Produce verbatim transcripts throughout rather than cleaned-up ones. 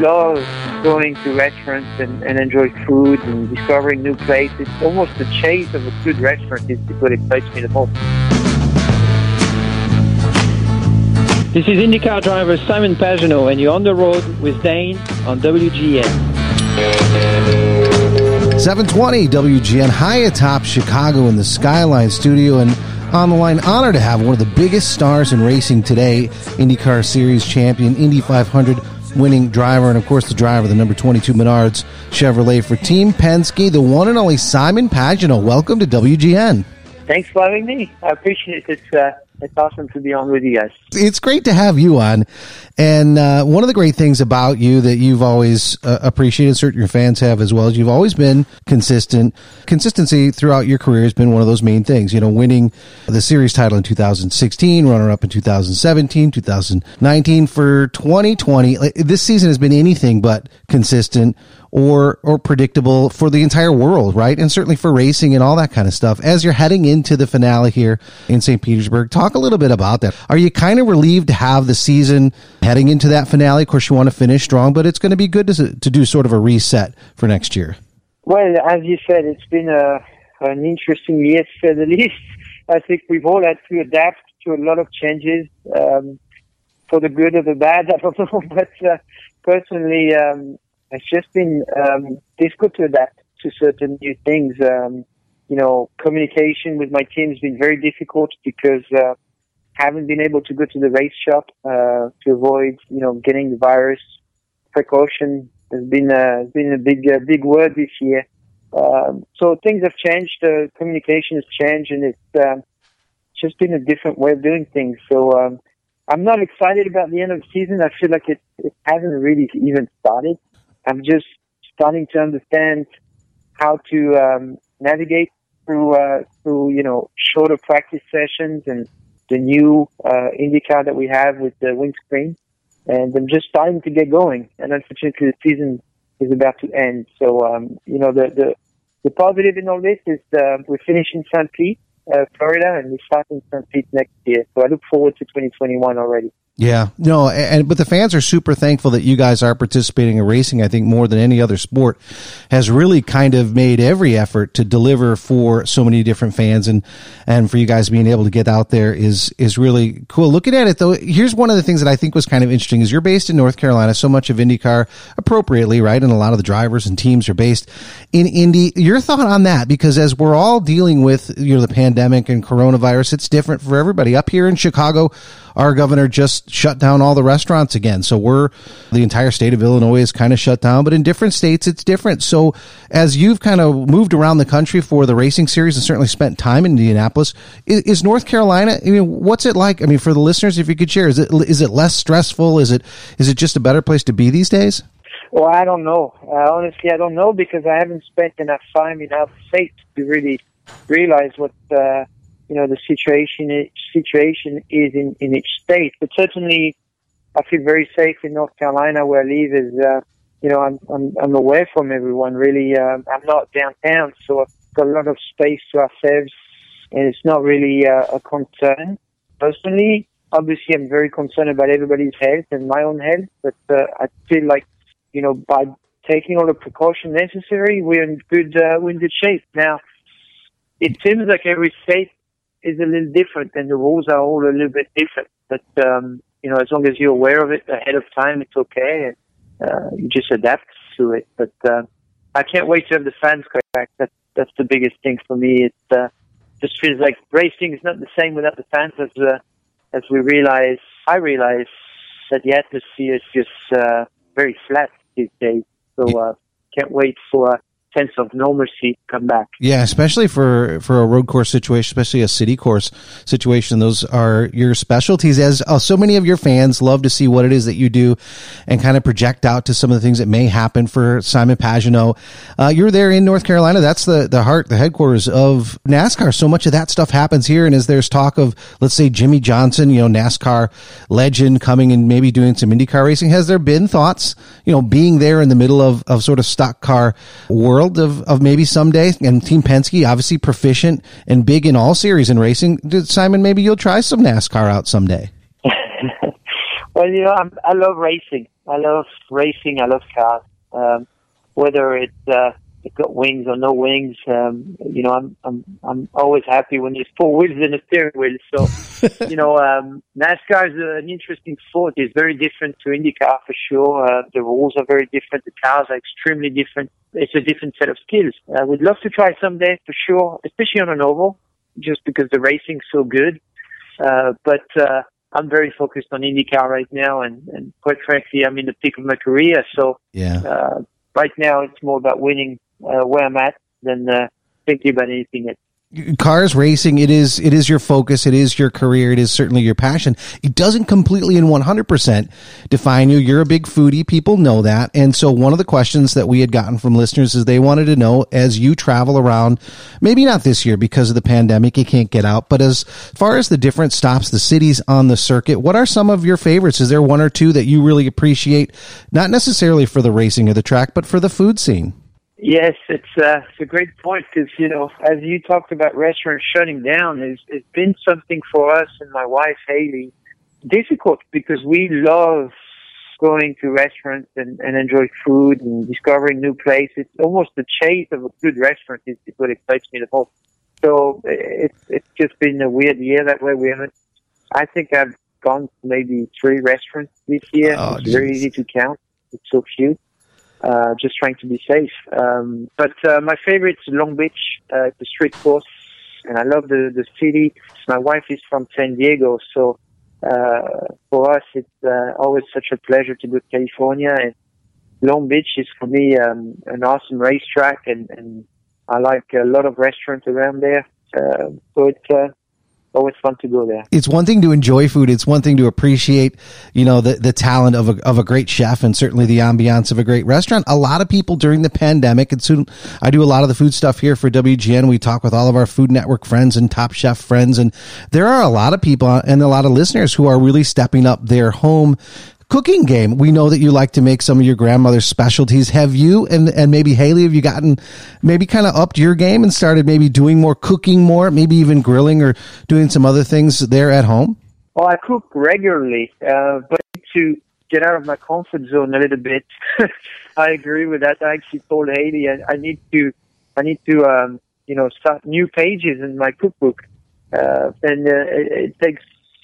love going to restaurants and, and enjoy food and discovering new places. Almost the chase of a good restaurant is what excites me the most. This is IndyCar driver Simon Pagenaud, and you're on the road with Dane on W G N. seven twenty W G N, high atop Chicago in the Skyline Studio, and on the line, honored to have one of the biggest stars in racing today, IndyCar Series champion, Indy five hundred winning driver, and of course the driver of the number twenty-two Menards Chevrolet for Team Penske, the one and only Simon Pagenaud. Welcome to W G N. Thanks for having me. I appreciate it. It's, uh, it's awesome to be on with you guys. It's great to have you on. And uh, one of the great things about you that you've always uh, appreciated, certain your fans have as well, is you've always been consistent. Consistency throughout your career has been one of those main things. You know, winning the series title in two thousand sixteen, runner-up in two thousand seventeen, two thousand nineteen. For twenty twenty, this season has been anything but consistent or or predictable for the entire world, right? And certainly for racing and all that kind of stuff. As you're heading into the finale here in Saint Petersburg, talk a little bit about that. Are you kind of relieved to have the season heading into that finale? Of course, you want to finish strong, but it's going to be good to, to do sort of a reset for next year. Well, as you said, it's been a, an interesting year, to say the least. I think we've all had to adapt to a lot of changes, um, for the good or the bad, I don't know. But uh, personally, um, it's just been um, difficult to adapt to certain new things. Um, you know, communication with my team has been very difficult because uh, haven't been able to go to the race shop uh, to avoid, you know, getting the virus. Precaution has been a, been a big uh, big word this year. Um, so things have changed. Uh, communication has changed, and it's um, just been a different way of doing things. So um, I'm not excited about the end of the season. I feel like it, it hasn't really even started. I'm just starting to understand how to um, navigate through, uh, through, you know, shorter practice sessions and the new uh, IndyCar that we have with the windscreen. And I'm just starting to get going. And unfortunately, the season is about to end. So, um, you know, the, the, the positive in all this is uh, we're finishing Saint Pete, uh, Florida, and we're starting Saint Pete next year. So I look forward to twenty twenty-one already. Yeah, no, and but the fans are super thankful that you guys are participating in racing. I think more than any other sport has really kind of made every effort to deliver for so many different fans, and and for you guys being able to get out there is is really cool. Looking at it though, here's one of the things that I think was kind of interesting is you're based in North Carolina. So much of IndyCar, appropriately, right, and a lot of the drivers and teams are based in Indy. Your thought on that, because as we're all dealing with, you know, the pandemic and coronavirus, it's different for everybody. Up here in Chicago, our governor just shut down all the restaurants again. So we're, the entire state of Illinois is kind of shut down, but in different states, it's different. So as you've kind of moved around the country for the racing series and certainly spent time in Indianapolis, is, is North Carolina, I mean, what's it like? I mean, for the listeners, if you could share, is it, is it less stressful? Is it, is it just a better place to be these days? Well, I don't know. Uh, honestly, I don't know because I haven't spent enough time in our state to really realize what, uh, you know, the situation situation is in, in each state. But certainly, I feel very safe in North Carolina where I live. Is uh, you know, I'm, I'm I'm away from everyone really. Um, I'm not downtown, so I've got a lot of space to ourselves, and it's not really uh, a concern. Personally, obviously, I'm very concerned about everybody's health and my own health. But uh, I feel like, you know, by taking all the precautions necessary, we're in good uh, we're in good shape now. It seems like every state is a little different, and the rules are all a little bit different. But, um, you know, as long as you're aware of it ahead of time, it's okay. And, uh, you just adapt to it. But uh, I can't wait to have the fans come back. That's, that's the biggest thing for me. It uh, just feels like racing is not the same without the fans, as uh, as we realize, I realize that the atmosphere is just uh, very flat these days. So uh, can't wait for... Uh, sense of normalcy come back. Yeah, especially for for a road course situation, especially a city course situation. Those are your specialties, as oh, so many of your fans love to see what it is that you do and kind of project out to some of the things that may happen. For Simon Pagenaud, uh, you're there in North Carolina. That's the, the heart, the headquarters of NASCAR. So much of that stuff happens here. And as there's talk of, let's say, Jimmy Johnson, you know, NASCAR legend, coming and maybe doing some IndyCar racing, has there been thoughts, you know, being there in the middle of, of sort of stock car world Of, of maybe someday? And Team Penske, obviously proficient and big in all series in racing. Simon, maybe you'll try some NASCAR out someday. Well, you know, I'm, I love racing. I love racing. I love cars. Um, whether it's uh, it's got wings or no wings, um, you know, I'm I'm I'm always happy when there's four wheels and a steering wheel. So, you know, um, NASCAR is an interesting sport. It's very different to IndyCar for sure. Uh, the rules are very different. The cars are extremely different. It's a different set of skills. I would love to try someday for sure, especially on an oval, just because the racing's so good. Uh, but uh, I'm very focused on IndyCar right now, and, and quite frankly, I'm in the peak of my career. So yeah. uh, right now, it's more about winning uh, where I'm at than uh, thinking about anything else. Cars racing, it is it is your focus, it is your career, it is certainly your passion. It doesn't completely and one hundred percent define you. You're a big foodie, people know that. And so one of the questions that we had gotten from listeners is they wanted to know, as you travel around, maybe not this year because of the pandemic, you can't get out, but as far as the different stops, the cities on the circuit, what are some of your favorites? Is there one or two that you really appreciate, not necessarily for the racing or the track, but for the food scene? Yes, it's, uh, it's a great point because, you know, as you talked about restaurants shutting down, it's, it's been something for us and my wife, Haley, difficult because we love going to restaurants and, and enjoy food and discovering new places. It's almost the chase of a good restaurant is, is what excites me the most. So it's, it's just been a weird year that way. We haven't, I think I've gone to maybe three restaurants this year. Oh, it's geez. Very easy to count. It's so few. Uh, just trying to be safe. Um, but uh, my favorite is Long Beach, uh, the street course, and I love the, the city. My wife is from San Diego, so uh, for us it's uh, always such a pleasure to go to California. And Long Beach is for me um, an awesome racetrack, and, and I like a lot of restaurants around there. Uh, so it's... Uh, Always fun to go there. It's one thing to enjoy food. It's one thing to appreciate, you know, the, the talent of a, of a great chef and certainly the ambiance of a great restaurant. A lot of people during the pandemic, and soon I do a lot of the food stuff here for W G N. We talk with all of our Food Network friends and Top Chef friends. And there are a lot of people and a lot of listeners who are really stepping up their home cooking game. We know that you like to make some of your grandmother's specialties. Have you and, and maybe Haley, have you gotten maybe kind of upped your game and started maybe doing more cooking more, maybe even grilling or doing some other things there at home? Oh, I cook regularly, uh, but to get out of my comfort zone a little bit. I agree with that. I actually told Haley I, I need to, I need to, um, you know, start new pages in my cookbook. Uh, and uh, it, it takes,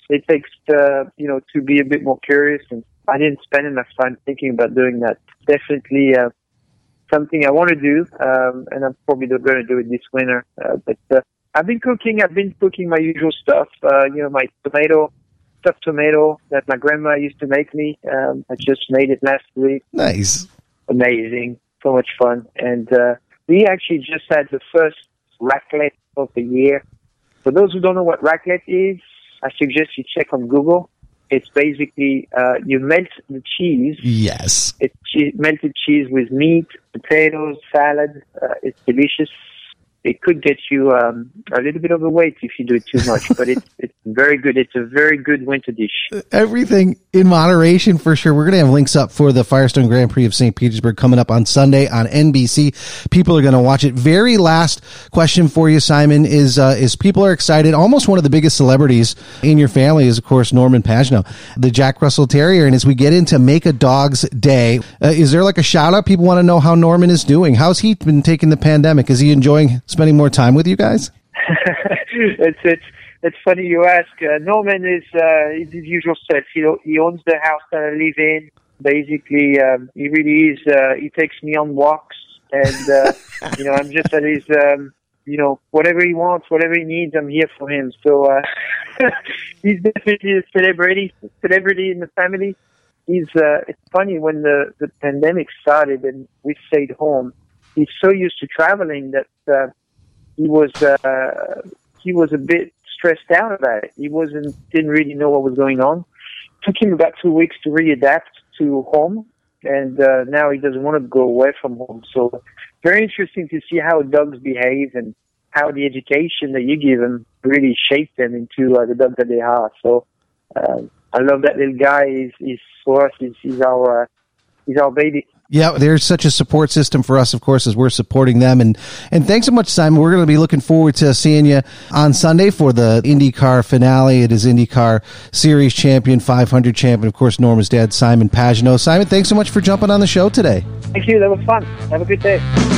it takes, uh, you know, to be a bit more curious, and I didn't spend enough time thinking about doing that. Definitely uh, something I want to do, um, and I'm probably not going to do it this winter. Uh, but uh, I've been cooking. I've been cooking my usual stuff. Uh, you know, my tomato, stuffed tomato that my grandma used to make me. Um, I just made it last week. Nice, amazing, so much fun. And uh, we actually just had the first raclette of the year. For those who don't know what raclette is, I suggest you check on Google. It's basically, uh, you melt the cheese. Yes. It's che- melted cheese with meat, potatoes, salad. Uh, it's delicious. It could get you um, a little bit overweight if you do it too much, but it's it's very good. It's a very good winter dish. Everything in moderation for sure. We're going to have links up for the Firestone Grand Prix of Saint Petersburg coming up on Sunday on N B C. People are going to watch it. Very last question for you, Simon, is uh, is people are excited. Almost one of the biggest celebrities in your family is, of course, Norman Pagenaud, the Jack Russell Terrier. And as we get into Make a Dog's Day, uh, is there like a shout out? People want to know how Norman is doing. How's he been taking the pandemic? Is he enjoying spending more time with you guys? it's, it's it's funny you ask. Uh, Norman is uh, his usual self. He, he owns the house that I live in. Basically, um, he really is. Uh, he takes me on walks, and uh, you know, I'm just at his. Um, you know, whatever he wants, whatever he needs, I'm here for him. So uh, he's definitely a celebrity, celebrity in the family. He's. Uh, it's funny when the the pandemic started and we stayed home. He's so used to traveling that. Uh, He was uh, he was a bit stressed out about it. He wasn't didn't really know what was going on. Took him about two weeks to readapt to home, and uh, now he doesn't want to go away from home. So very interesting to see how dogs behave and how the education that you give them really shapes them into uh, the dog that they are. So uh, I love that little guy. He's, he's for us. He's, he's our uh, He's our baby. Yeah, they're such a support system for us, of course, as we're supporting them. And and thanks so much, Simon. We're going to be looking forward to seeing you on Sunday for the IndyCar finale. It is IndyCar Series champion, five hundred champion, of course, Norma's dad, Simon Pagenaud. Simon, thanks so much for jumping on the show today. Thank you. That was fun. Have a good day.